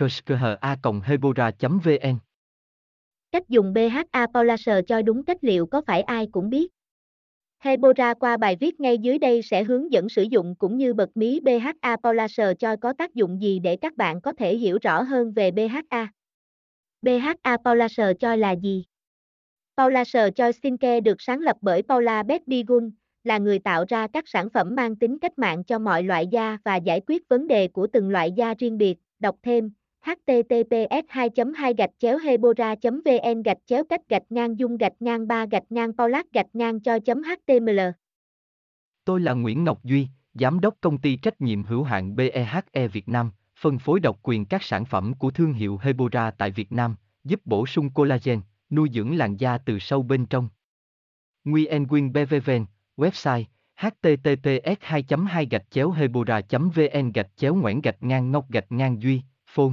kushkha@hebora.vn. Cách dùng BHA Paula cho đúng cách liệu có phải ai cũng biết. Hebora qua bài viết ngay dưới đây sẽ hướng dẫn sử dụng cũng như bật mí BHA Paula cho có tác dụng gì để các bạn có thể hiểu rõ hơn về BHA. BHA Paula cho là gì? Paula's Choice Skincare được sáng lập bởi Paula Beth Begoun, là người tạo ra các sản phẩm mang tính cách mạng cho mọi loại da và giải quyết vấn đề của từng loại da riêng biệt. Đọc thêm https://hebora.vn/cách-dung-dung-ba-paulac-cho.html. Tôi là Nguyễn Ngọc Duy, Giám đốc Công ty Trách nhiệm hữu hạn BEHE Việt Nam, phân phối độc quyền các sản phẩm của thương hiệu Hebora tại Việt Nam, giúp bổ sung collagen, nuôi dưỡng làn da từ sâu bên trong. Nguyen BVVN, website https://hebora.vn/Nguyễn-Ngọc-Duy, phone